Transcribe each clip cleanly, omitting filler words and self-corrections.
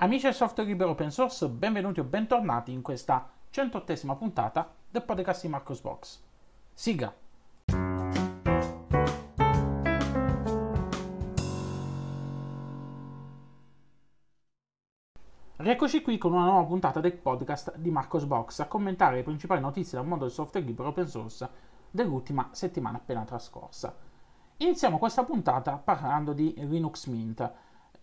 Amici del software libero open source, benvenuti o bentornati in questa 108ª puntata del podcast di Marco's Box. Sigla. Rieccoci qui con una nuova puntata del podcast di Marco's Box a commentare le principali notizie dal mondo del software libero open source dell'ultima settimana appena trascorsa. Iniziamo questa puntata parlando di Linux Mint.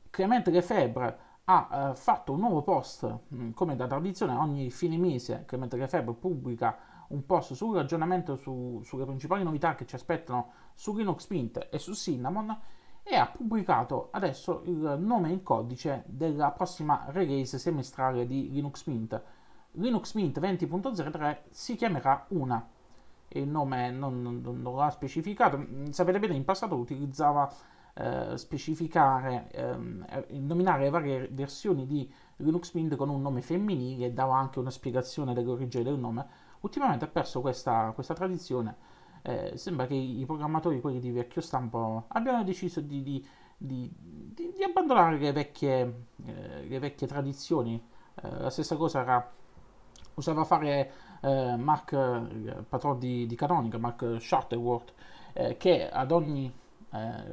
Clement Lefebvre ha fatto un nuovo post, come da tradizione ogni fine mese Clement Lefebvre pubblica un post sul ragionamento sulle principali novità che ci aspettano su Linux Mint e su Cinnamon, e ha pubblicato adesso il nome e il codice della prossima release semestrale di Linux Mint. Linux Mint 20.03 si chiamerà Una. Il nome non l'ha specificato. Sapete bene, in passato utilizzava specificare, nominare le varie versioni di Linux Mint con un nome femminile, e dava anche una spiegazione dell'origine del nome. Ultimamente ha perso questa tradizione. Sembra che i programmatori, quelli di vecchio stampo, abbiano deciso di abbandonare le vecchie tradizioni. La stessa cosa usava fare Mark, il patrono di Canonical, Mark Shuttleworth, che ad ogni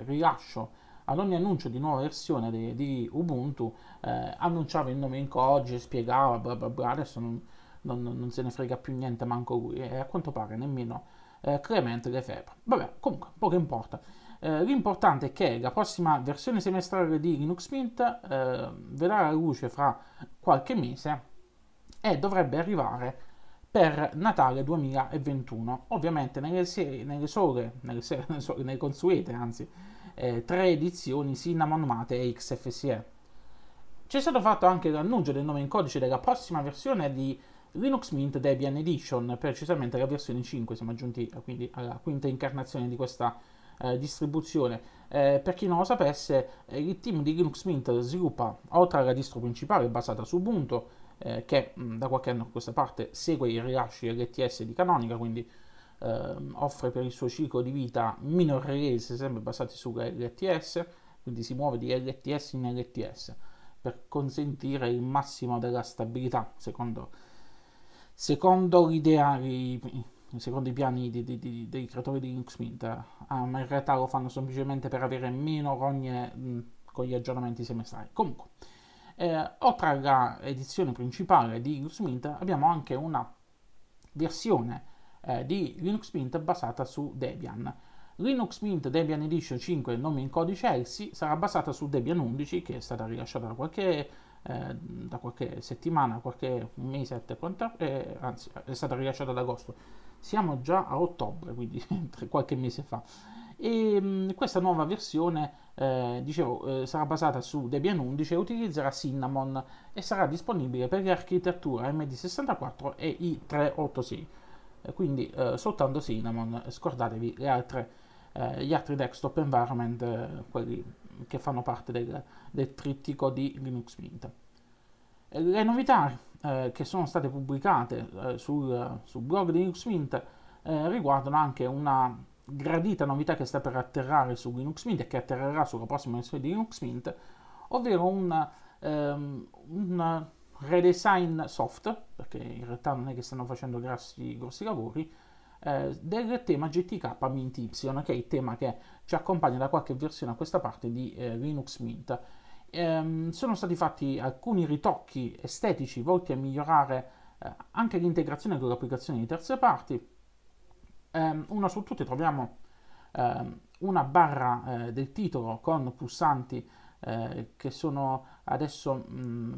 rilascio, ad ogni annuncio di nuova versione di Ubuntu, annunciava il nome in codice, spiegava bla bla bla. Adesso non se ne frega più niente, manco lui, e a quanto pare nemmeno Clement Lefebvre. Vabbè, comunque poco importa, l'importante è che la prossima versione semestrale di Linux Mint vedrà la luce fra qualche mese e dovrebbe arrivare per Natale 2021, ovviamente nelle consuete, anzi, tre edizioni Cinnamon, Mate e XFCE. C'è stato fatto anche l'annuncio del nome in codice della prossima versione di Linux Mint Debian Edition, precisamente la versione 5, siamo aggiunti quindi alla quinta incarnazione di questa distribuzione. Per chi non lo sapesse, il team di Linux Mint sviluppa, oltre alla distro principale basata su Ubuntu, che da qualche anno a questa parte segue i rilasci LTS di Canonical, quindi offre per il suo ciclo di vita minor release sempre basati su LTS, quindi si muove di LTS in LTS per consentire il massimo della stabilità secondo l'idea, secondo i piani dei creatori di Linux Mint, ma in realtà lo fanno semplicemente per avere meno rogne con gli aggiornamenti semestrali. Comunque, oltre alla edizione principale di Linux Mint abbiamo anche una versione di Linux Mint basata su Debian. Linux Mint Debian Edition 5, nome in codice ELSI, sarà basata su Debian 11, che è stata rilasciata da qualche settimana, qualche mese, anzi è stata rilasciata ad agosto. Siamo già a ottobre, quindi qualche mese fa. E questa nuova versione, sarà basata su Debian 11 e utilizzerà Cinnamon e sarà disponibile per l'architettura MD64 e i386, quindi soltanto Cinnamon. Scordatevi gli altri desktop environment, quelli che fanno parte del trittico di Linux Mint. Le novità che sono state pubblicate sul blog di Linux Mint riguardano anche una gradita novità che sta per atterrare su Linux Mint e che atterrerà sulla prossima versione di Linux Mint, ovvero un redesign soft, perché in realtà non è che stanno facendo grossi lavori, del tema GTK Mint Y, che è il tema che ci accompagna da qualche versione a questa parte di Linux Mint. Sono stati fatti alcuni ritocchi estetici volti a migliorare anche l'integrazione con le applicazioni di terze parti. Una su tutte troviamo una barra del titolo con pulsanti che sono adesso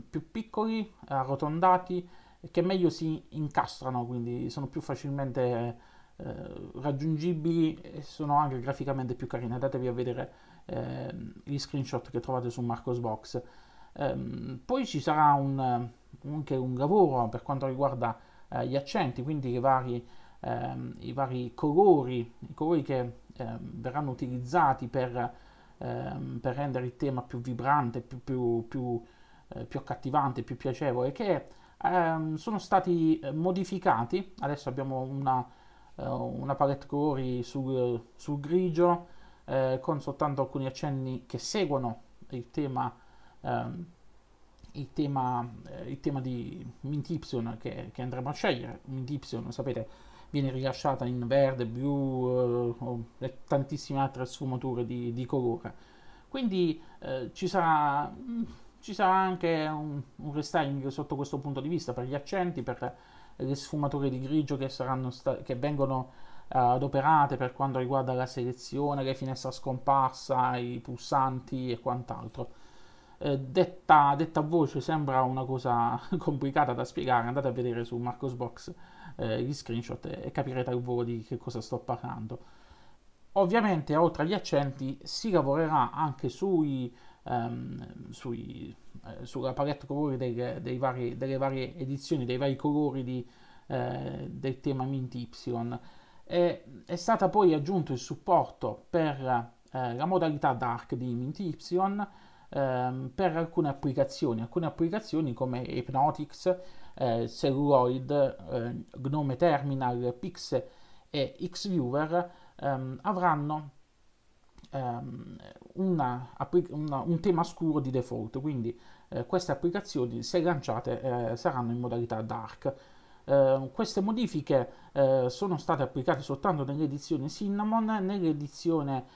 più piccoli, arrotondati, che meglio si incastrano, quindi sono più facilmente raggiungibili e sono anche graficamente più carine. Andatevi a vedere gli screenshot che trovate su Marco's Box. Poi ci sarà anche un lavoro per quanto riguarda gli accenti, quindi i vari colori, i colori che verranno utilizzati per rendere il tema più vibrante, più accattivante, più piacevole, che sono stati modificati. Adesso abbiamo una palette colori sul grigio, con soltanto alcuni accenni che seguono il tema il tema di Mint Y che andremo a scegliere. Mint Y, sapete, viene rilasciata in verde, blu e tantissime altre sfumature di colore, quindi ci sarà anche un restyling sotto questo punto di vista per gli accenti, per le sfumature di grigio che vengono adoperate per quanto riguarda la selezione, le finestre a scomparsa, i pulsanti e quant'altro. Detta a voce sembra una cosa complicata da spiegare, andate a vedere su Marco's Box gli screenshot e capirete al volo di che cosa sto parlando. Ovviamente oltre agli accenti si lavorerà anche sulla palette colori delle varie edizioni, dei vari colori del tema Mint Y. È stata poi aggiunto il supporto per la modalità dark di Mint Y per alcune applicazioni come Hypnotics, Celluloid, Gnome Terminal, Pix e Xviewer avranno un tema scuro di default, quindi queste applicazioni, se lanciate, saranno in modalità dark. Queste modifiche sono state applicate soltanto nell'edizione Cinnamon, nell'edizione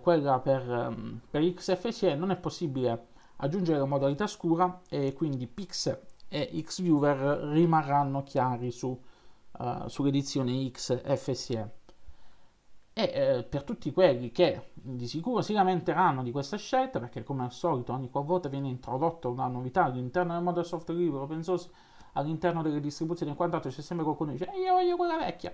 quella per XFCE non è possibile aggiungere la modalità scura, e quindi Pix e Xviewer rimarranno chiari sull'edizione XFCE. E per tutti quelli che di sicuro si lamenteranno di questa scelta, perché come al solito ogni qualvolta viene introdotta una novità all'interno del mondo del software libero, open source, all'interno delle distribuzioni e quant'altro, c'è sempre qualcuno che dice io voglio quella vecchia,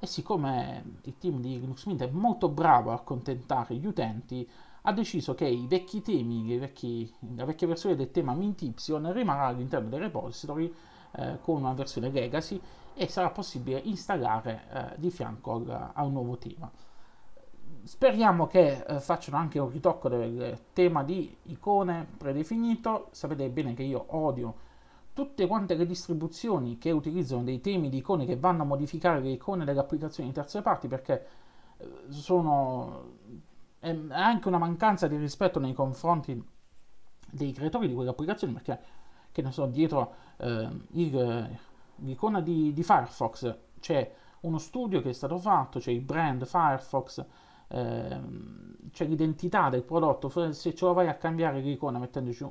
e siccome il team di Linux Mint è molto bravo a accontentare gli utenti, ha deciso che i vecchi temi, la vecchia versione del tema Mint Y rimarrà all'interno dei repository con una versione legacy, e sarà possibile installare di fianco a un nuovo tema. Speriamo che facciano anche un ritocco del tema di icone predefinito. Sapete bene che io odio tutte quante le distribuzioni che utilizzano dei temi di icone che vanno a modificare le icone delle applicazioni di terze parti, perché è anche una mancanza di rispetto nei confronti dei creatori di quelle applicazioni, perché, che ne so, dietro l'icona di Firefox c'è uno studio che è stato fatto, c'è il brand Firefox, c'è l'identità del prodotto. Se ce lo vai a cambiare l'icona mettendoci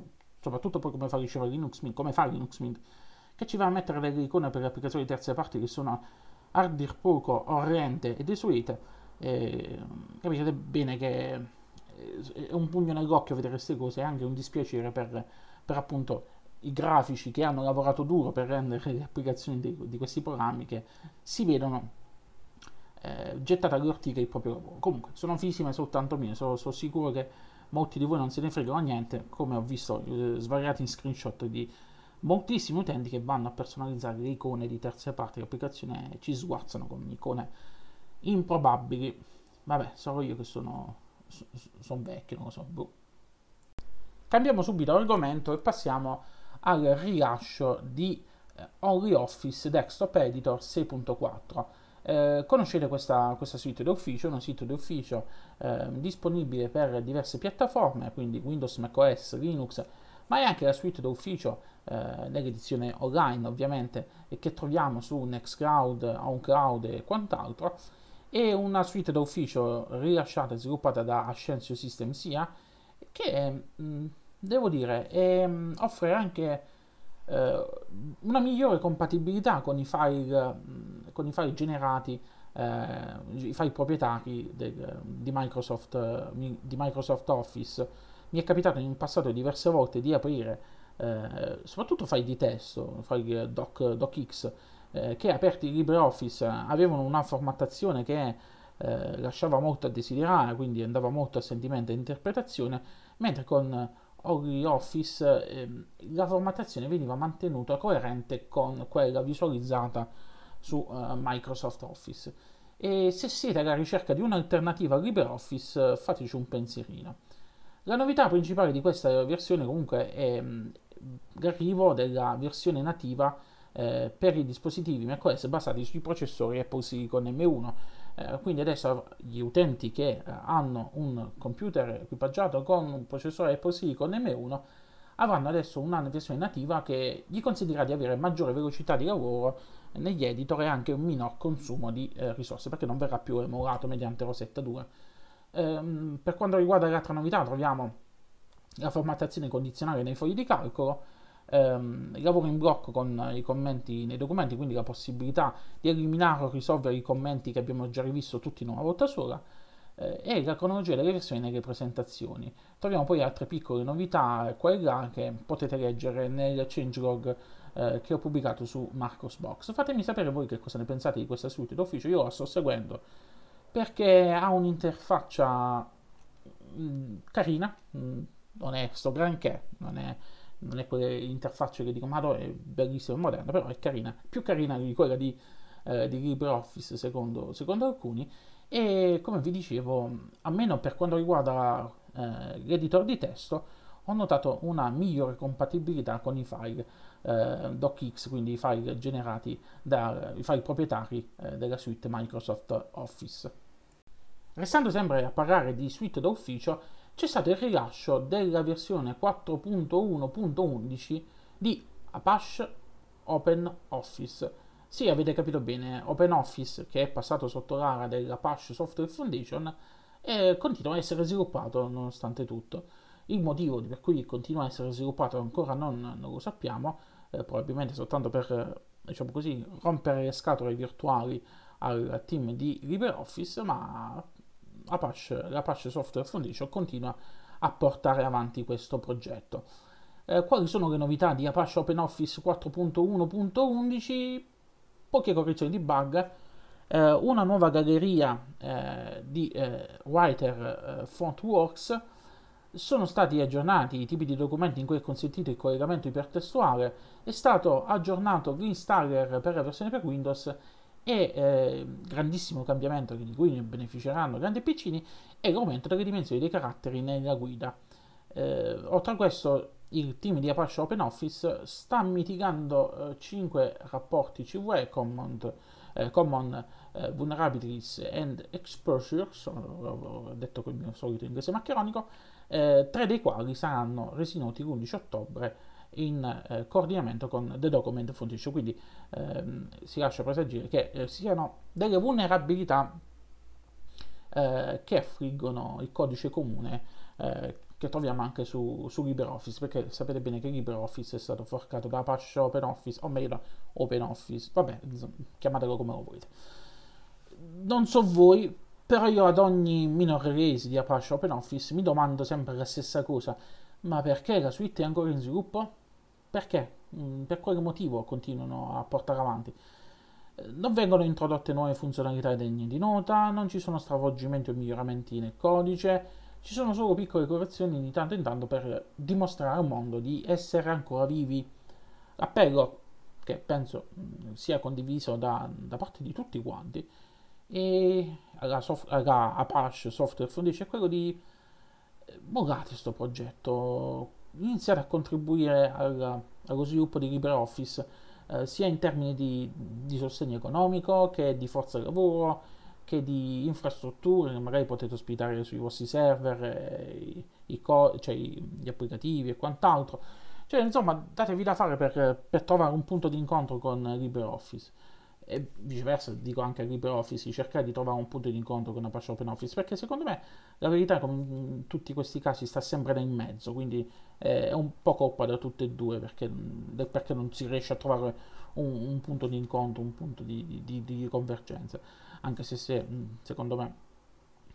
soprattutto poi come fa Linux Mint, che ci va a mettere delle icone per le applicazioni di terze parti che sono a dir poco orrente e desuete, capite bene che è un pugno nell'occhio vedere queste cose, è anche un dispiacere per appunto i grafici che hanno lavorato duro per rendere le applicazioni di questi programmi, che si vedono gettate alle ortiche il proprio lavoro. Comunque sono fisime soltanto mie, sono sicuro che molti di voi non se ne fregano niente, come ho visto svariati in screenshot di moltissimi utenti che vanno a personalizzare le icone di terze parti dell'applicazione e ci sguazzano con icone improbabili. Vabbè, sarò io che sono vecchio, non lo so, boh. Cambiamo subito argomento e passiamo al rilascio di OnlyOffice Desktop Editor 6.4. Conoscete questa suite d'ufficio, una suite d'ufficio disponibile per diverse piattaforme, quindi Windows, macOS, Linux, ma è anche la suite d'ufficio nell'edizione online ovviamente, e che troviamo su Nextcloud, OnCloud e quant'altro. È una suite d'ufficio rilasciata e sviluppata da Ascensio System SIA, che devo dire offre anche una migliore compatibilità con i file generati, i file proprietari di Microsoft Office. Mi è capitato in passato diverse volte di aprire soprattutto file di testo, file docx, che aperti in LibreOffice avevano una formattazione che lasciava molto a desiderare, quindi andava molto a sentimento e interpretazione, mentre con OnlyOffice la formattazione veniva mantenuta coerente con quella visualizzata su Microsoft Office. E se siete alla ricerca di un'alternativa a LibreOffice, fateci un pensierino. La novità principale di questa versione comunque è l'arrivo della versione nativa per i dispositivi macOS basati sui processori Apple Silicon M1, quindi adesso gli utenti che hanno un computer equipaggiato con un processore Apple Silicon M1 avranno adesso una versione nativa che gli consentirà di avere maggiore velocità di lavoro negli editor e anche un minor consumo di risorse, perché non verrà più emulato mediante Rosetta 2. Per quanto riguarda l'altra novità, troviamo la formattazione condizionale nei fogli di calcolo, il lavoro in blocco con i commenti nei documenti, quindi la possibilità di eliminare o risolvere i commenti che abbiamo già rivisto tutti in una volta sola, e la cronologia delle versioni nelle presentazioni. Troviamo poi altre piccole novità qua e là che potete leggere nel changelog che ho pubblicato su Marco's Box. Fatemi sapere voi che cosa ne pensate di questa suite d'ufficio. Io la sto seguendo perché ha un'interfaccia carina, non è sto granché, non è quelle interfacce che dico ma no, è bellissima e moderna, però è carina, più carina di quella di LibreOffice secondo alcuni. E come vi dicevo, almeno per quanto riguarda l'editor di testo, ho notato una migliore compatibilità con i file docx, quindi i file generati dai file proprietari della suite Microsoft Office. Restando sempre a parlare di suite d'ufficio, c'è stato il rilascio della versione 4.1.11 di Apache OpenOffice. Sì, avete capito bene, OpenOffice, che è passato sotto l'ala dell'Apache Software Foundation, continua a essere sviluppato nonostante tutto. Il motivo per cui continua a essere sviluppato ancora non lo sappiamo, probabilmente soltanto per, diciamo così, rompere le scatole virtuali al team di LibreOffice, ma l'Apache Software Foundation continua a portare avanti questo progetto. Quali sono le novità di Apache OpenOffice 4.1.11? Poche correzioni di bug, una nuova galleria di Writer Fontworks, sono stati aggiornati i tipi di documenti in cui è consentito il collegamento ipertestuale, è stato aggiornato l'installer per la versione per Windows e grandissimo cambiamento di cui ne beneficeranno grandi e piccini è l'aumento delle dimensioni dei caratteri nella guida. Oltre a questo, il team di Apache OpenOffice sta mitigando 5 rapporti CVE Common Vulnerabilities and Exposures, ho detto con il mio solito inglese maccheronico, 3 dei quali saranno resi noti l'11 ottobre in coordinamento con The Document Foundation, quindi si lascia presagire che siano delle vulnerabilità che affliggono il codice comune che troviamo anche su LibreOffice, perché sapete bene che LibreOffice è stato forcato da Apache OpenOffice, o meglio OpenOffice, vabbè, chiamatelo come lo volete. Non so voi, però io ad ogni minor release di Apache OpenOffice mi domando sempre la stessa cosa: ma perché la suite è ancora in sviluppo? Perché? Per quale motivo continuano a portare avanti? Non vengono introdotte nuove funzionalità degne di nota, non ci sono stravolgimenti o miglioramenti nel codice, ci sono solo piccole correzioni di tanto in tanto per dimostrare al mondo di essere ancora vivi. L'appello, che penso sia condiviso da parte di tutti quanti, e alla Apache Software Foundation, è quello di mollate questo progetto, iniziare a contribuire allo sviluppo di LibreOffice, sia in termini di sostegno economico, che di forza lavoro, che di infrastrutture. Magari potete ospitare sui vostri server gli applicativi e quant'altro, cioè insomma datevi da fare per trovare un punto di incontro con LibreOffice, e viceversa dico anche a LibreOffice di cercare di trovare un punto di incontro con Apache OpenOffice, perché secondo me la verità, come in tutti questi casi, sta sempre nel mezzo, quindi è un po' colpa da tutte e due, perché non si riesce a trovare un punto di incontro, un punto di convergenza, anche se secondo me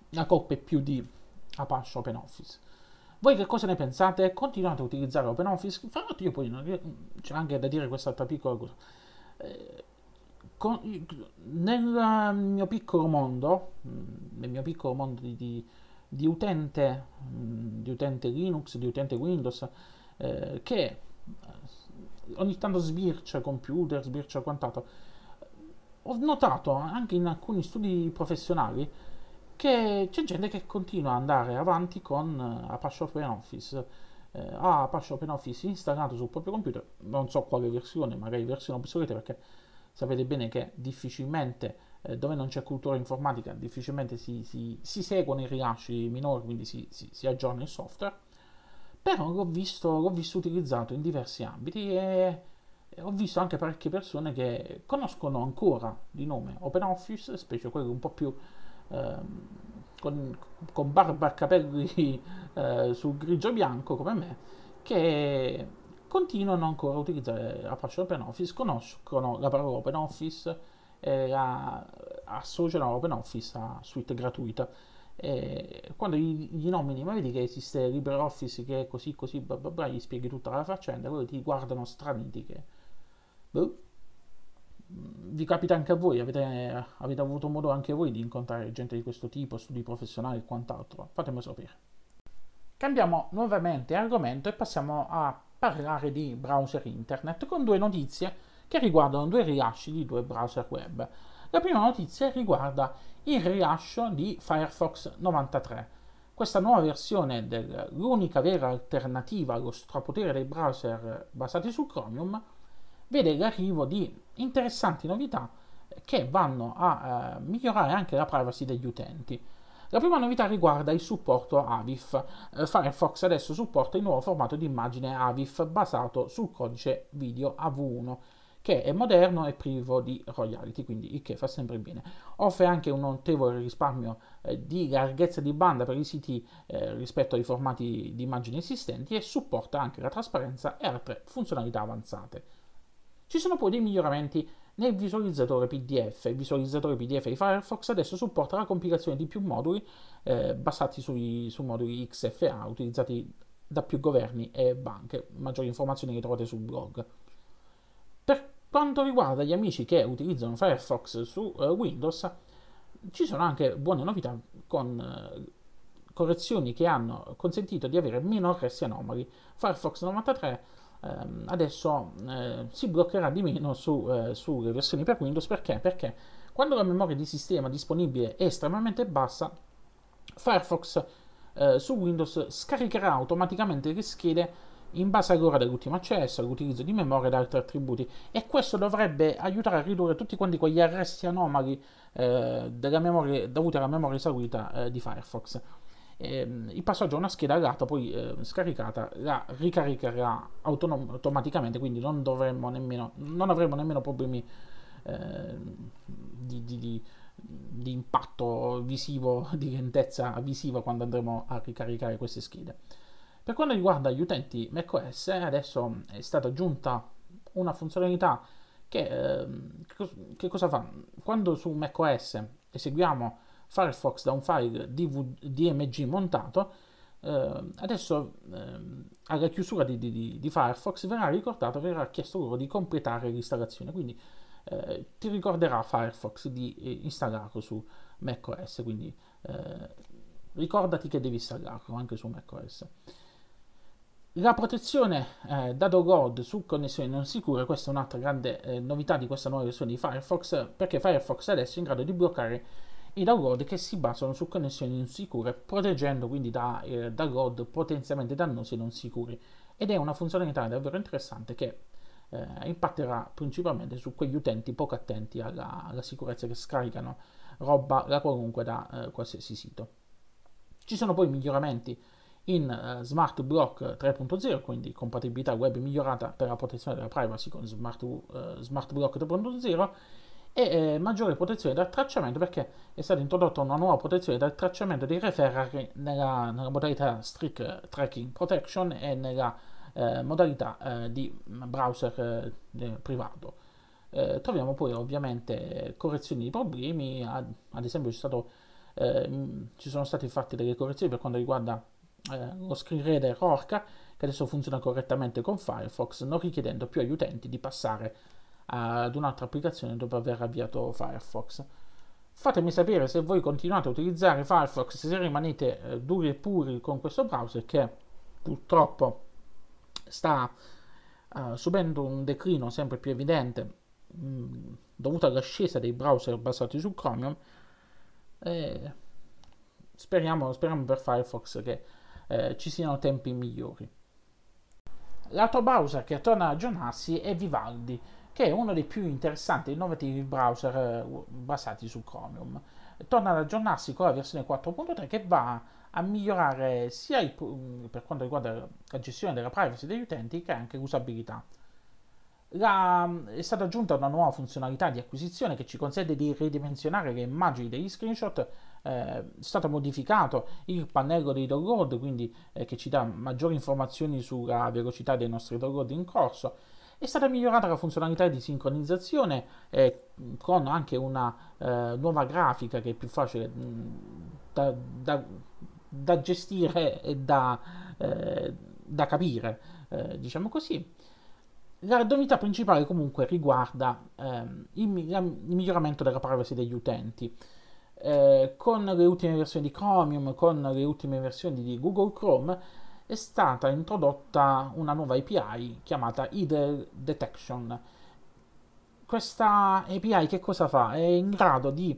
la colpa è più di Apache OpenOffice. Voi che cosa ne pensate? Continuate a utilizzare OpenOffice? Fra l'altro io poi c'è anche da dire quest'altra piccola cosa. Nel mio piccolo mondo, di utente, Linux, di utente Windows, che ogni tanto sbircia computer, sbircia quant'altro, ho notato anche in alcuni studi professionali che c'è gente che continua ad andare avanti con Apache OpenOffice, ha Apache OpenOffice installato sul proprio computer, non so quale versione, magari versione obsoleta, perché sapete bene che difficilmente, dove non c'è cultura informatica, difficilmente si seguono i rilasci minori, quindi si aggiorna il software. però l'ho visto utilizzato in diversi ambiti e ho visto anche parecchie persone che conoscono ancora di nome OpenOffice, specie quelli un po' più con barba e capelli sul grigio bianco come me, che continuano ancora a utilizzare Apache OpenOffice, conoscono la parola OpenOffice e la associano OpenOffice a suite gratuita. E quando gli nomini, ma vedi che esiste LibreOffice che è così bla bla bla, gli spieghi tutta la faccenda, loro ti guardano straniti che... Boh. Vi capita anche a voi, avete avuto modo anche voi di incontrare gente di questo tipo, studi professionali e quant'altro? Fatemelo sapere. Cambiamo nuovamente argomento e passiamo a parlare di browser internet con due notizie che riguardano due rilasci di due browser web. La prima notizia riguarda il rilascio di Firefox 93. Questa nuova versione dell'unica vera alternativa allo strapotere dei browser basati su Chromium vede l'arrivo di interessanti novità che vanno a migliorare anche la privacy degli utenti. La prima novità riguarda il supporto AVIF. Firefox adesso supporta il nuovo formato di immagine AVIF basato sul codice video AV1, che è moderno e privo di royalty, quindi il che fa sempre bene. Offre anche un notevole risparmio di larghezza di banda per i siti rispetto ai formati di immagini esistenti e supporta anche la trasparenza e altre funzionalità avanzate. Ci sono poi dei miglioramenti nel visualizzatore PDF. Il visualizzatore PDF di Firefox adesso supporta la compilazione di più moduli basati su moduli XFCE utilizzati da più governi e banche. Maggiori informazioni le trovate sul blog. Per quanto riguarda gli amici che utilizzano Firefox su Windows, ci sono anche buone novità con correzioni che hanno consentito di avere meno arresti anomali. Firefox 93 adesso si bloccherà di meno sulle versioni per Windows. Perché quando la memoria di sistema disponibile è estremamente bassa, Firefox su Windows scaricherà automaticamente le schede in base all'ora dell'ultimo accesso, all'utilizzo di memoria ed altri attributi, e questo dovrebbe aiutare a ridurre tutti quanti quegli arresti anomali della memoria, dovuti alla memoria esaurita di Firefox. Il passaggio a una scheda a lato poi scaricata la ricaricherà automaticamente, quindi non avremo nemmeno problemi di impatto visivo, di lentezza visiva quando andremo a ricaricare queste schede. Per quanto riguarda gli utenti macOS, adesso è stata aggiunta una funzionalità che cosa fa? Quando su macOS eseguiamo Firefox da un file DMG montato, adesso alla chiusura di Firefox verrà chiesto loro di completare l'installazione, quindi ti ricorderà Firefox di installarlo su macOS, quindi ricordati che devi installarlo anche su macOS. La protezione da download su connessioni non sicure, questa è un'altra grande novità di questa nuova versione di Firefox, perché Firefox adesso è in grado di bloccare i download che si basano su connessioni non sicure, proteggendo quindi da download potenzialmente dannosi e non sicuri, ed è una funzionalità davvero interessante che impatterà principalmente su quegli utenti poco attenti alla sicurezza, che scaricano roba da qualunque, da qualsiasi sito. Ci sono poi miglioramenti in Smart Block 3.0, quindi compatibilità web migliorata per la protezione della privacy con Smart Block 3.0, e maggiore protezione dal tracciamento, perché è stata introdotta una nuova protezione dal tracciamento dei referral nella modalità Strict Tracking Protection e nella modalità di browser privato. Troviamo poi ovviamente correzioni di problemi, ad esempio ci sono state fatte delle correzioni per quanto riguarda lo screen reader Orca, che adesso funziona correttamente con Firefox, non richiedendo più agli utenti di passare ad un'altra applicazione dopo aver avviato Firefox. Fatemi sapere se voi continuate a utilizzare Firefox, se rimanete duri e puri con questo browser che purtroppo sta subendo un declino sempre più evidente dovuto all'ascesa dei browser basati su Chromium. Speriamo per Firefox che ci siano tempi migliori. L'altro browser che torna a aggiornarsi è Vivaldi, che è uno dei più interessanti e innovativi browser basati su Chromium. Torna ad aggiornarsi con la versione 4.3, che va a migliorare sia per quanto riguarda la gestione della privacy degli utenti che anche l'usabilità. È stata aggiunta una nuova funzionalità di acquisizione che ci consente di ridimensionare le immagini degli screenshot. È stato modificato il pannello dei download, quindi che ci dà maggiori informazioni sulla velocità dei nostri download in corso. È stata migliorata la funzionalità di sincronizzazione con anche una nuova grafica che è più facile da gestire e da capire, diciamo così. La novità principale comunque riguarda il miglioramento della privacy degli utenti. Con le ultime versioni di Chromium, con le ultime versioni di Google Chrome, è stata introdotta una nuova API chiamata Header Detection. Questa API che cosa fa? È in grado di,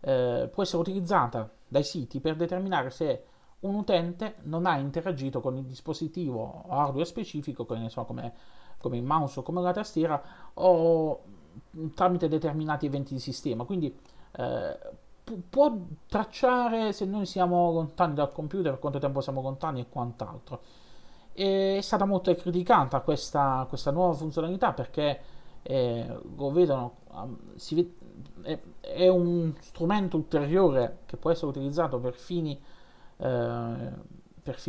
può essere utilizzata dai siti per determinare se un utente non ha interagito con il dispositivo o hardware specifico, che ne so, come il mouse o come la tastiera, o tramite determinati eventi di sistema. Quindi può tracciare se noi siamo lontani dal computer, per quanto tempo siamo lontani e quant'altro. È stata molto criticata questa nuova funzionalità perché lo vedono, è un strumento ulteriore che può essere utilizzato per fini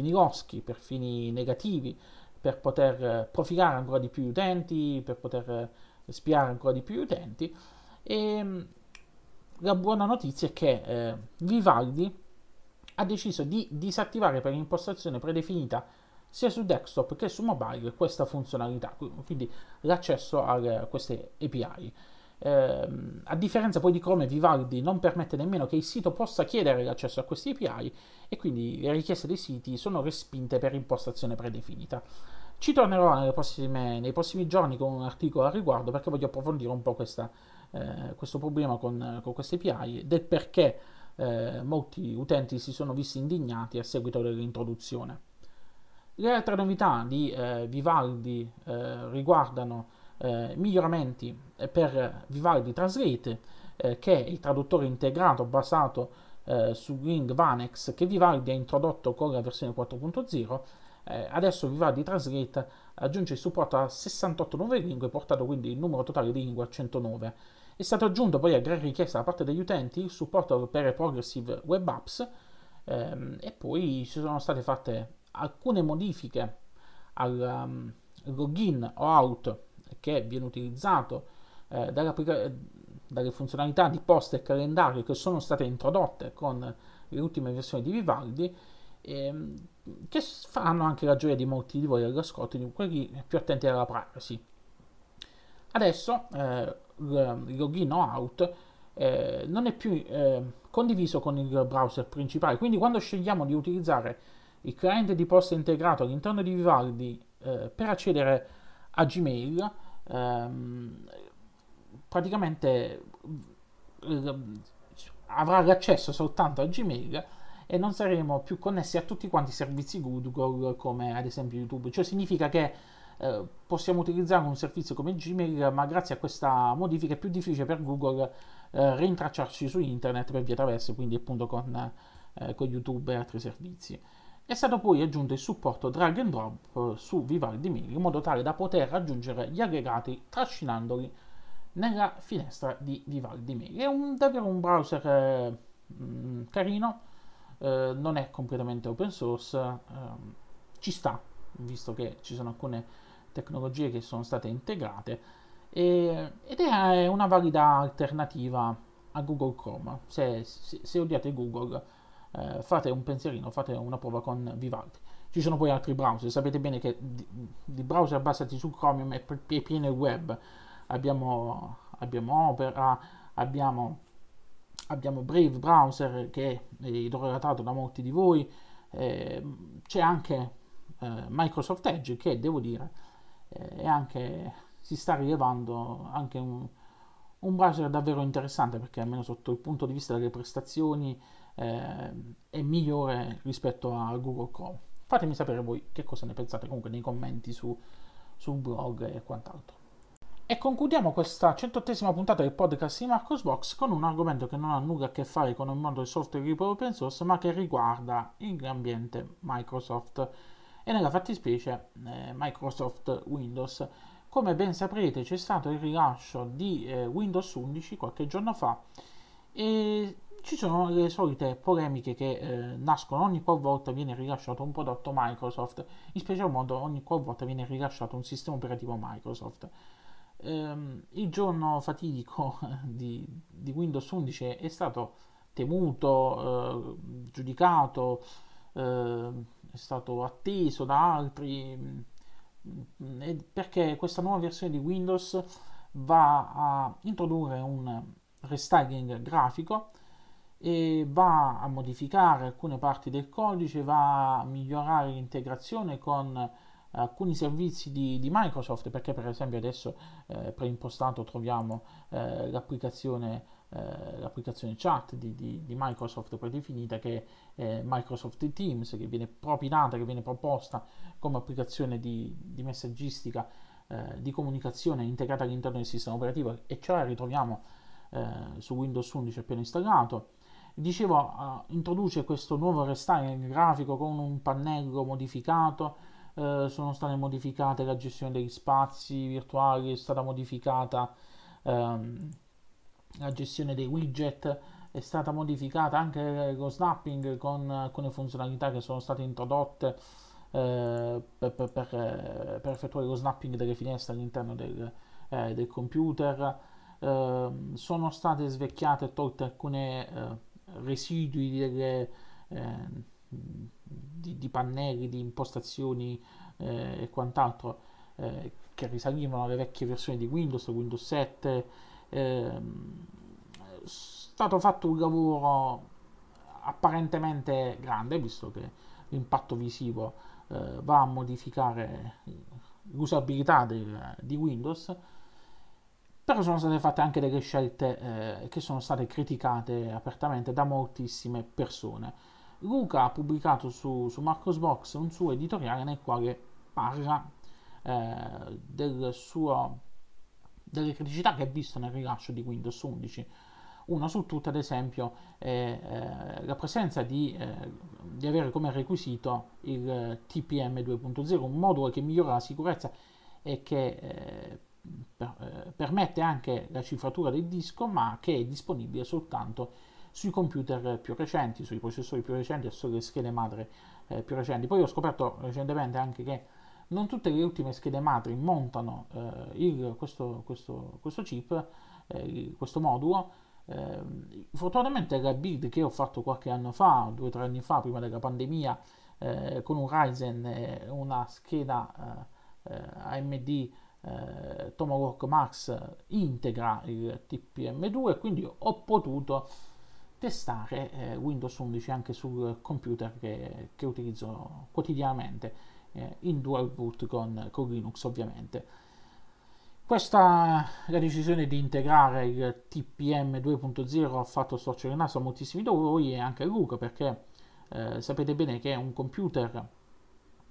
loschi, per fini negativi, per poter profilare ancora di più gli utenti, per poter spiare ancora di più gli utenti. E la buona notizia è che Vivaldi ha deciso di disattivare per impostazione predefinita sia su desktop che su mobile questa funzionalità, quindi l'accesso a queste API. A differenza poi di Chrome, Vivaldi non permette nemmeno che il sito possa chiedere l'accesso a questi API e quindi le richieste dei siti sono respinte per impostazione predefinita. Ci tornerò nei prossimi giorni con un articolo a riguardo, perché voglio approfondire un po' questo problema con queste API, del perché molti utenti si sono visti indignati a seguito dell'introduzione. Le altre novità di Vivaldi riguardano miglioramenti per Vivaldi Translate, che è il traduttore integrato basato su Lingvanex che Vivaldi ha introdotto con la versione 4.0. Adesso Vivaldi Translate aggiunge il supporto a 68 nuove lingue, portato quindi il numero totale di lingue a 109. È stato aggiunto poi a gran richiesta da parte degli utenti il supporto per Progressive Web Apps, e poi ci sono state fatte alcune modifiche al login o out che viene utilizzato dalle funzionalità di post e calendario che sono state introdotte con le ultime versioni di Vivaldi, che faranno anche la gioia di molti di voi all'ascolto, di quelli più attenti alla privacy. Adesso il login o out non è più condiviso con il browser principale, quindi quando scegliamo di utilizzare il cliente di posta integrato all'interno di Vivaldi per accedere a Gmail, praticamente avrà l'accesso soltanto a Gmail e non saremo più connessi a tutti quanti i servizi Google come ad esempio YouTube. Cioè significa che possiamo utilizzare un servizio come Gmail, ma grazie a questa modifica è più difficile per Google rintracciarci su internet per via traverse, quindi appunto con YouTube e altri servizi. È stato poi aggiunto il supporto drag and drop su Vivaldi Mail, in modo tale da poter aggiungere gli aggregati trascinandoli nella finestra di Vivaldi Mail. È davvero un browser carino, non è completamente open source, ci sta, visto che ci sono alcune tecnologie che sono state integrate, ed è una valida alternativa a Google Chrome. Se odiate Google, fate un pensierino, fate una prova con Vivaldi. Ci sono poi altri browser, sapete bene che di browser basati su Chromium è pieno il web. Abbiamo Opera, abbiamo Brave Browser che è idolatrato da molti di voi, c'è anche Microsoft Edge che, devo dire, è anche, si sta rilevando anche un browser davvero interessante, perché almeno sotto il punto di vista delle prestazioni è migliore rispetto a Google Chrome. Fatemi sapere voi che cosa ne pensate comunque nei commenti sul blog e quant'altro. E concludiamo questa 108ª puntata del podcast di Marco's Box con un argomento che non ha nulla a che fare con il mondo del software libero open source, ma che riguarda l'ambiente Microsoft e nella fattispecie Microsoft Windows. Come ben saprete, c'è stato il rilascio di Windows 11 qualche giorno fa e ci sono le solite polemiche che nascono ogni qualvolta viene rilasciato un prodotto Microsoft, in special modo ogni qualvolta viene rilasciato un sistema operativo Microsoft. Il giorno fatidico di Windows 11 è stato temuto, giudicato, è stato atteso da altri, perché questa nuova versione di Windows va a introdurre un restyling grafico e va a modificare alcune parti del codice, va a migliorare l'integrazione con alcuni servizi di Microsoft, perché per esempio adesso preimpostato troviamo l'applicazione chat di Microsoft predefinita, che è Microsoft Teams, che viene propinata, che viene proposta come applicazione di messaggistica, di comunicazione integrata all'interno del sistema operativo, e ce la ritroviamo su Windows 11 appena installato. Dicevo, introduce questo nuovo restyling grafico con un pannello modificato. Sono state modificate la gestione degli spazi virtuali, è stata modificata la gestione dei widget, è stata modificata anche lo snapping con alcune funzionalità che sono state introdotte per effettuare lo snapping delle finestre all'interno del computer. Sono state svecchiate e tolte alcune residui delle di pannelli, di impostazioni e quant'altro che risalivano alle vecchie versioni di Windows, Windows 7. È stato fatto un lavoro apparentemente grande, visto che l'impatto visivo va a modificare l'usabilità di Windows, però sono state fatte anche delle scelte che sono state criticate apertamente da moltissime persone. Luca ha pubblicato su Marco's Box un suo editoriale nel quale parla delle criticità che ha visto nel rilascio di Windows 11. Una su tutte, ad esempio, è la presenza di avere come requisito il TPM 2.0, un modulo che migliora la sicurezza e che permette anche la cifratura del disco, ma che è disponibile soltanto sui computer più recenti, sui processori più recenti e sulle schede madre più recenti. Poi ho scoperto recentemente anche che non tutte le ultime schede madri montano questo chip, questo modulo. Fortunatamente la build che ho fatto qualche anno fa, 2 o 3 anni fa, prima della pandemia, con un Ryzen e una scheda AMD Tomahawk Max integra il TPM2, quindi ho potuto testare Windows 11 anche sul computer che utilizzo quotidianamente, in dual boot con Linux ovviamente. Questa la decisione di integrare il TPM 2.0 ha fatto storcere il naso a moltissimi di voi e anche a Luca, perché sapete bene che un computer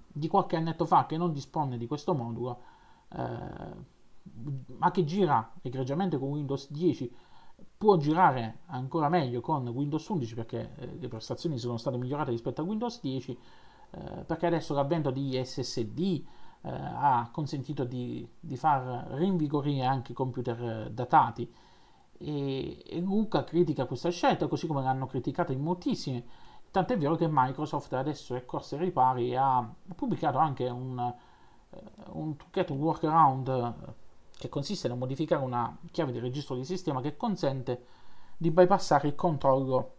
di qualche annetto fa che non dispone di questo modulo, ma che gira egregiamente con Windows 10, può girare ancora meglio con Windows 11, perché le prestazioni sono state migliorate rispetto a Windows 10, perché adesso l'avvento di SSD ha consentito di far rinvigorire anche computer datati, e Luca critica questa scelta, così come l'hanno criticata in moltissimi, tant'è vero che Microsoft adesso è corsa ai ripari e ha pubblicato anche un trucchetto, un workaround, che consiste nel modificare una chiave di registro di sistema che consente di bypassare il controllo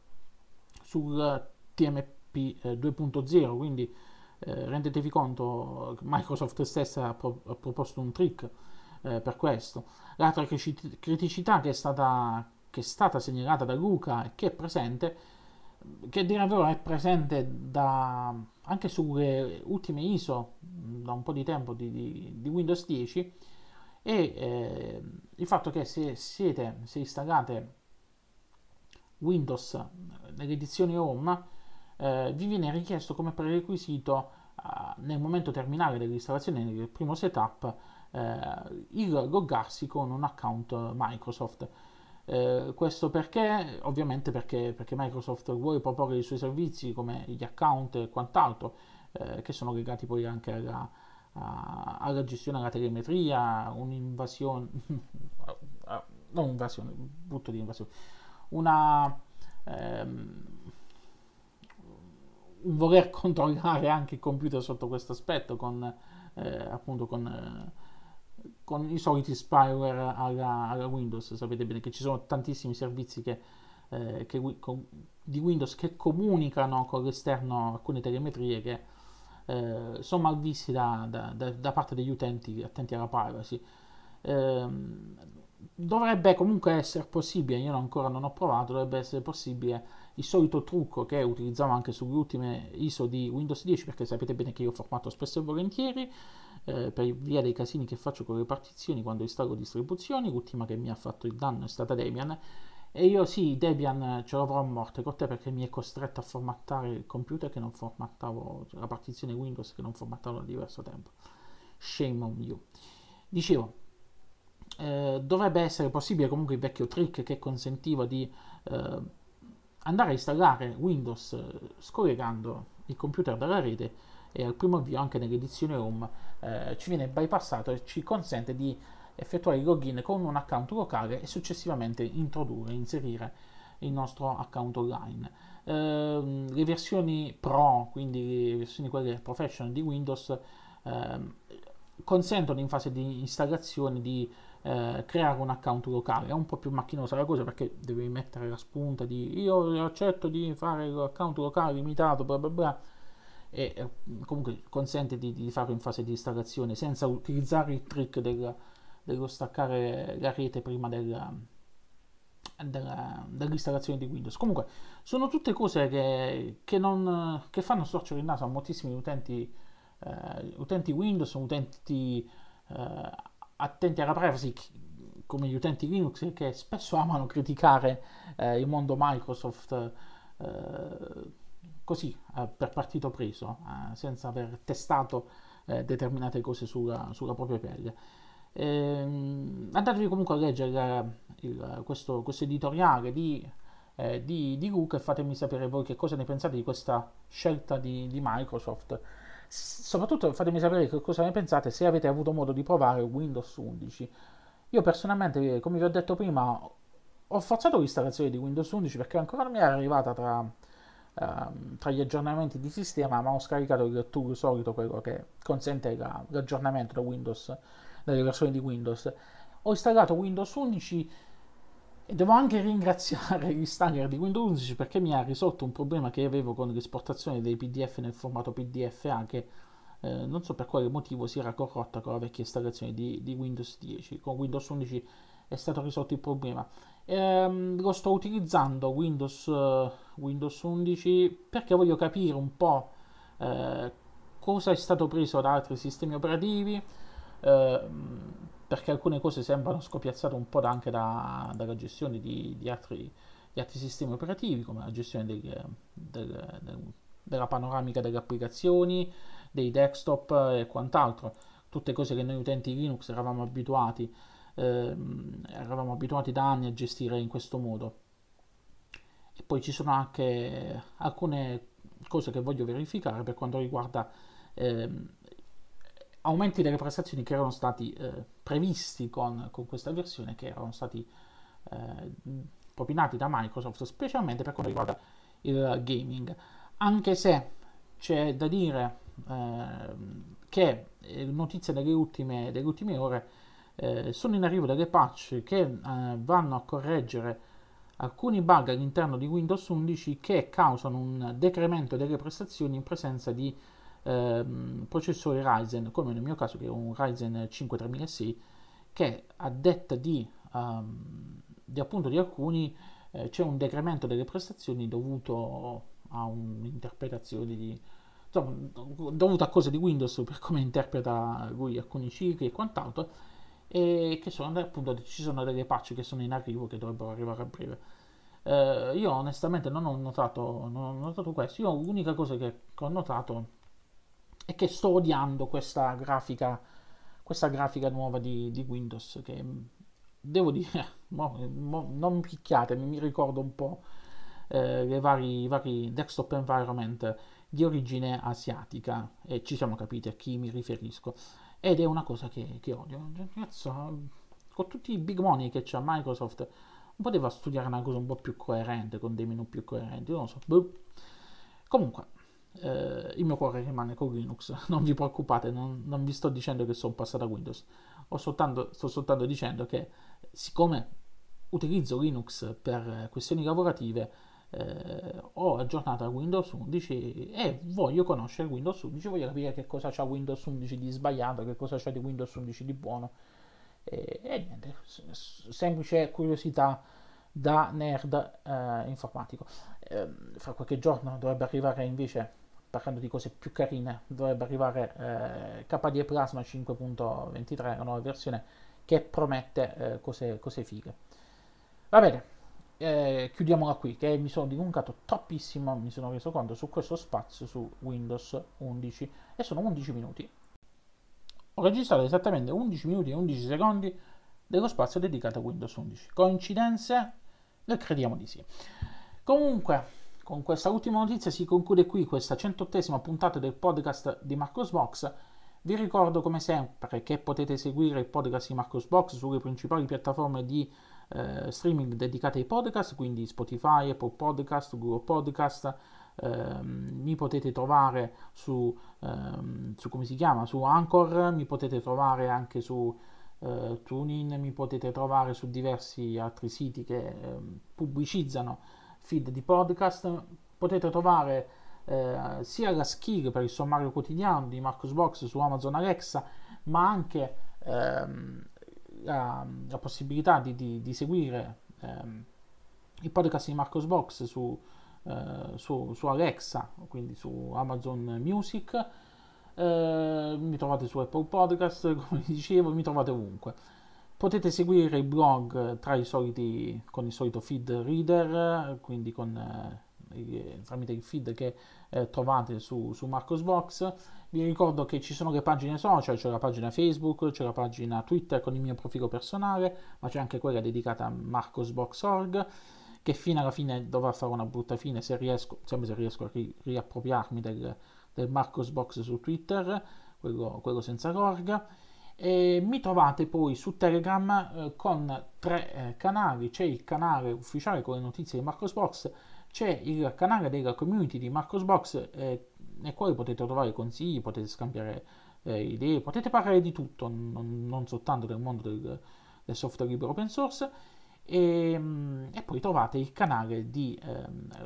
sul TMP 2.0, quindi rendetevi conto che Microsoft stessa ha proposto un trick per questo. L'altra criticità che è stata segnalata da Luca e che è presente, che davvero è presente anche sulle ultime ISO da un po' di tempo di Windows 10, e il fatto che se installate Windows nell'edizione Home, vi viene richiesto come prerequisito nel momento terminale dell'installazione, nel primo setup, goggarsi con un account Microsoft. Questo perché? Ovviamente perché Microsoft vuole proporre i suoi servizi come gli account e quant'altro, che sono legati poi anche alla gestione della telemetria, un'invasione, non invasione, brutto di invasione, un voler controllare anche il computer sotto questo aspetto con appunto con i soliti spyware alla Windows. Sapete bene che ci sono tantissimi servizi di Windows che comunicano con l'esterno alcune telemetrie che sono malvisti da parte degli utenti attenti alla privacy. Dovrebbe comunque essere possibile, io ancora non ho provato, dovrebbe essere possibile il solito trucco che utilizzavo anche sulle ultime ISO di Windows 10, perché sapete bene che io formatto spesso e volentieri per via dei casini che faccio con le partizioni quando installo distribuzioni. L'ultima che mi ha fatto il danno è stata Debian, e io sì, Debian ce l'avrò a morte con te, perché mi è costretto a formattare il computer che non formattavo, cioè la partizione Windows che non formattavo da diverso tempo. Shame on you. Dicevo, dovrebbe essere possibile comunque il vecchio trick che consentiva di andare a installare Windows scollegando il computer dalla rete, e al primo avvio anche nell'edizione home ci viene bypassato e ci consente di effettuare il login con un account locale e successivamente inserire il nostro account online. Le versioni Pro, quindi le versioni quelle professional di Windows, consentono in fase di installazione di creare un account locale. È un po' più macchinosa la cosa, perché devi mettere la spunta di io accetto di fare l'account locale limitato bla bla bla, e comunque consente di farlo in fase di installazione senza utilizzare il trick dello staccare la rete prima dell'installazione di Windows. Comunque sono tutte cose che fanno storcere il naso a moltissimi utenti Windows, utenti attenti alla privacy, come gli utenti Linux, che spesso amano criticare il mondo Microsoft così, per partito preso, senza aver testato determinate cose sulla propria pelle. Andatevi comunque a leggere questo editoriale di Luca e fatemi sapere voi che cosa ne pensate di questa scelta di Microsoft. Soprattutto fatemi sapere che cosa ne pensate, se avete avuto modo di provare Windows 11. Io personalmente, come vi ho detto prima, ho forzato l'installazione di Windows 11 perché ancora non mi era arrivata tra gli aggiornamenti di sistema, ma ho scaricato il tool solito, quello che consente l'aggiornamento da Windows, delle versioni di Windows. Ho installato Windows 11 e devo anche ringraziare gli installer di Windows 11 perché mi ha risolto un problema che avevo con l'esportazione dei PDF nel formato PDFA, che non so per quale motivo si era corrotta con la vecchia installazione di Windows 10. Con Windows 11 è stato risolto il problema. Lo sto utilizzando Windows 11 perché voglio capire un po' cosa è stato preso da altri sistemi operativi, perché alcune cose sembrano scopiazzate un po' anche dalla gestione di altri sistemi operativi, come la gestione della panoramica delle applicazioni, dei desktop e quant'altro, tutte cose che noi utenti Linux eravamo abituati da anni a gestire in questo modo. E poi ci sono anche alcune cose che voglio verificare per quanto riguarda aumenti delle prestazioni che erano stati previsti con questa versione, che erano stati propinati da Microsoft, specialmente per quanto riguarda il gaming. Anche se c'è da dire che notizie delle ultime ore sono in arrivo delle patch che vanno a correggere alcuni bug all'interno di Windows 11 che causano un decremento delle prestazioni in presenza di processore Ryzen, come nel mio caso che è un Ryzen 5 3006, che a detta di alcuni c'è un decremento delle prestazioni dovuto a un'interpretazione dovuto a cose di Windows, per come interpreta lui alcuni cicli e quant'altro, e che sono appunto, ci sono delle patch che sono in arrivo, che dovrebbero arrivare a breve. Io onestamente non ho notato questo. Io l'unica cosa che ho notato è che sto odiando questa grafica questa grafica nuova di Windows, che devo dire, non picchiatemi, mi ricordo un po' i vari desktop environment di origine asiatica, e ci siamo capiti a chi mi riferisco, ed è una cosa che odio. Cazzo, con tutti i big money che c'ha Microsoft, poteva studiare una cosa un po' più coerente, con dei menu più coerenti, non lo so. Boh. Comunque, il mio cuore rimane con Linux, non vi preoccupate, non vi sto dicendo che sono passato a Windows, sto soltanto dicendo che, siccome utilizzo Linux per questioni lavorative, ho aggiornato a Windows 11 e voglio conoscere Windows 11, voglio capire che cosa c'ha Windows 11 di sbagliato, che cosa c'ha di Windows 11 di buono, e niente, semplice curiosità da nerd informatico. Fra qualche giorno dovrebbe arrivare, invece, parlando di cose più carine, dovrebbe arrivare KDE Plasma 5.23, la nuova versione che promette cose fighe. Va bene. Chiudiamola qui, che mi sono dilungato troppissimo, mi sono reso conto, su questo spazio su Windows 11, e sono 11 minuti. Ho registrato esattamente 11 minuti e 11 secondi dello spazio dedicato a Windows 11. Coincidenze? Noi crediamo di sì. Comunque, con questa ultima notizia si conclude qui questa 108ª puntata del podcast di Marco's Box. Vi ricordo come sempre che potete seguire il podcast di Marco's Box sulle principali piattaforme di streaming dedicate ai podcast, quindi Spotify, Apple Podcast, Google Podcast. Mi potete trovare su come si chiama, su Anchor, mi potete trovare anche su TuneIn, mi potete trovare su diversi altri siti che pubblicizzano feed di podcast. Potete trovare sia la skill per il sommario quotidiano di Marco's Box su Amazon Alexa, ma anche la possibilità di seguire il podcast di Marco's Box su Alexa, quindi su Amazon Music. Mi trovate su Apple Podcast, come dicevo, mi trovate ovunque. Potete seguire il blog con il solito feed reader, quindi tramite il feed che trovate su Marco's Box. Vi ricordo che ci sono le pagine social, c'è la pagina Facebook, c'è la pagina Twitter con il mio profilo personale, ma c'è anche quella dedicata a marcosbox.org, che fino alla fine dovrà fare una brutta fine se riesco a riappropriarmi del Marco's Box su Twitter, quello senza l'org. E mi trovate poi su Telegram con 3 canali. C'è il canale ufficiale con le notizie di Marco's Box, c'è il canale della community di Marco's Box, nel quale potete trovare consigli, potete scambiare idee, potete parlare di tutto, non soltanto del mondo del software libero open source, e poi trovate il canale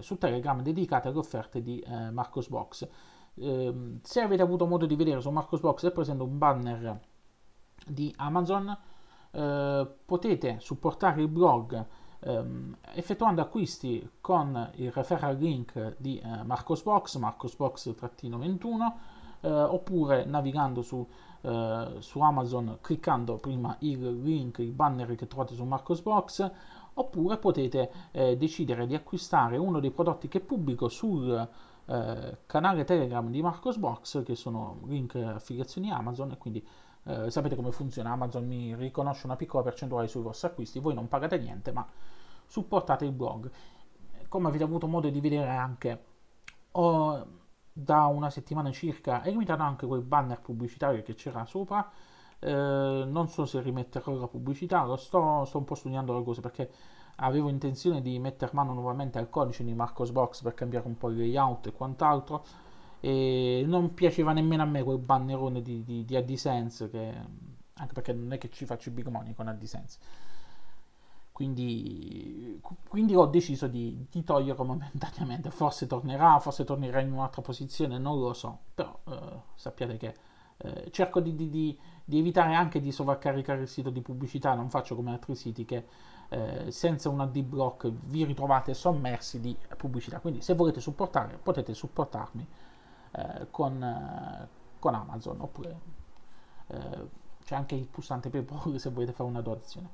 su Telegram dedicato alle offerte di Marco's Box. Se avete avuto modo di vedere, su Marco's Box è presente un banner di Amazon. Potete supportare il blog effettuando acquisti con il referral link di Marco's Box, marcosbox-21, oppure navigando su Amazon, cliccando prima il banner che trovate su Marco's Box, oppure potete decidere di acquistare uno dei prodotti che pubblico sul canale Telegram di Marco's Box, che sono link affiliazioni Amazon, e quindi sapete come funziona Amazon, mi riconosce una piccola percentuale sui vostri acquisti, voi non pagate niente ma supportate il blog. Come avete avuto modo di vedere anche, da una settimana circa è limitato anche quel banner pubblicitario che c'era sopra, non so se rimetterò la pubblicità, sto un po' studiando le cose, perché avevo intenzione di mettere mano nuovamente al codice di Marco's Box per cambiare un po' il layout e quant'altro, e non piaceva nemmeno a me quel bannerone di AdSense, anche perché non è che ci faccio i big money con AdSense, quindi ho deciso di toglierlo momentaneamente. Forse tornerà in un'altra posizione, non lo so, però sappiate che cerco di evitare anche di sovraccaricare il sito di pubblicità, non faccio come altri siti che senza una D-block vi ritrovate sommersi di pubblicità, quindi se volete supportare potete supportarmi con Amazon, oppure c'è anche il pulsante PayPal se volete fare una donazione.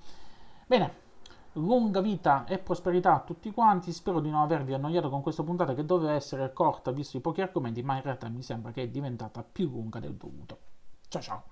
Bene, lunga vita e prosperità a tutti quanti, spero di non avervi annoiato con questa puntata che doveva essere corta visto i pochi argomenti, ma in realtà mi sembra che è diventata più lunga del dovuto. Ciao ciao!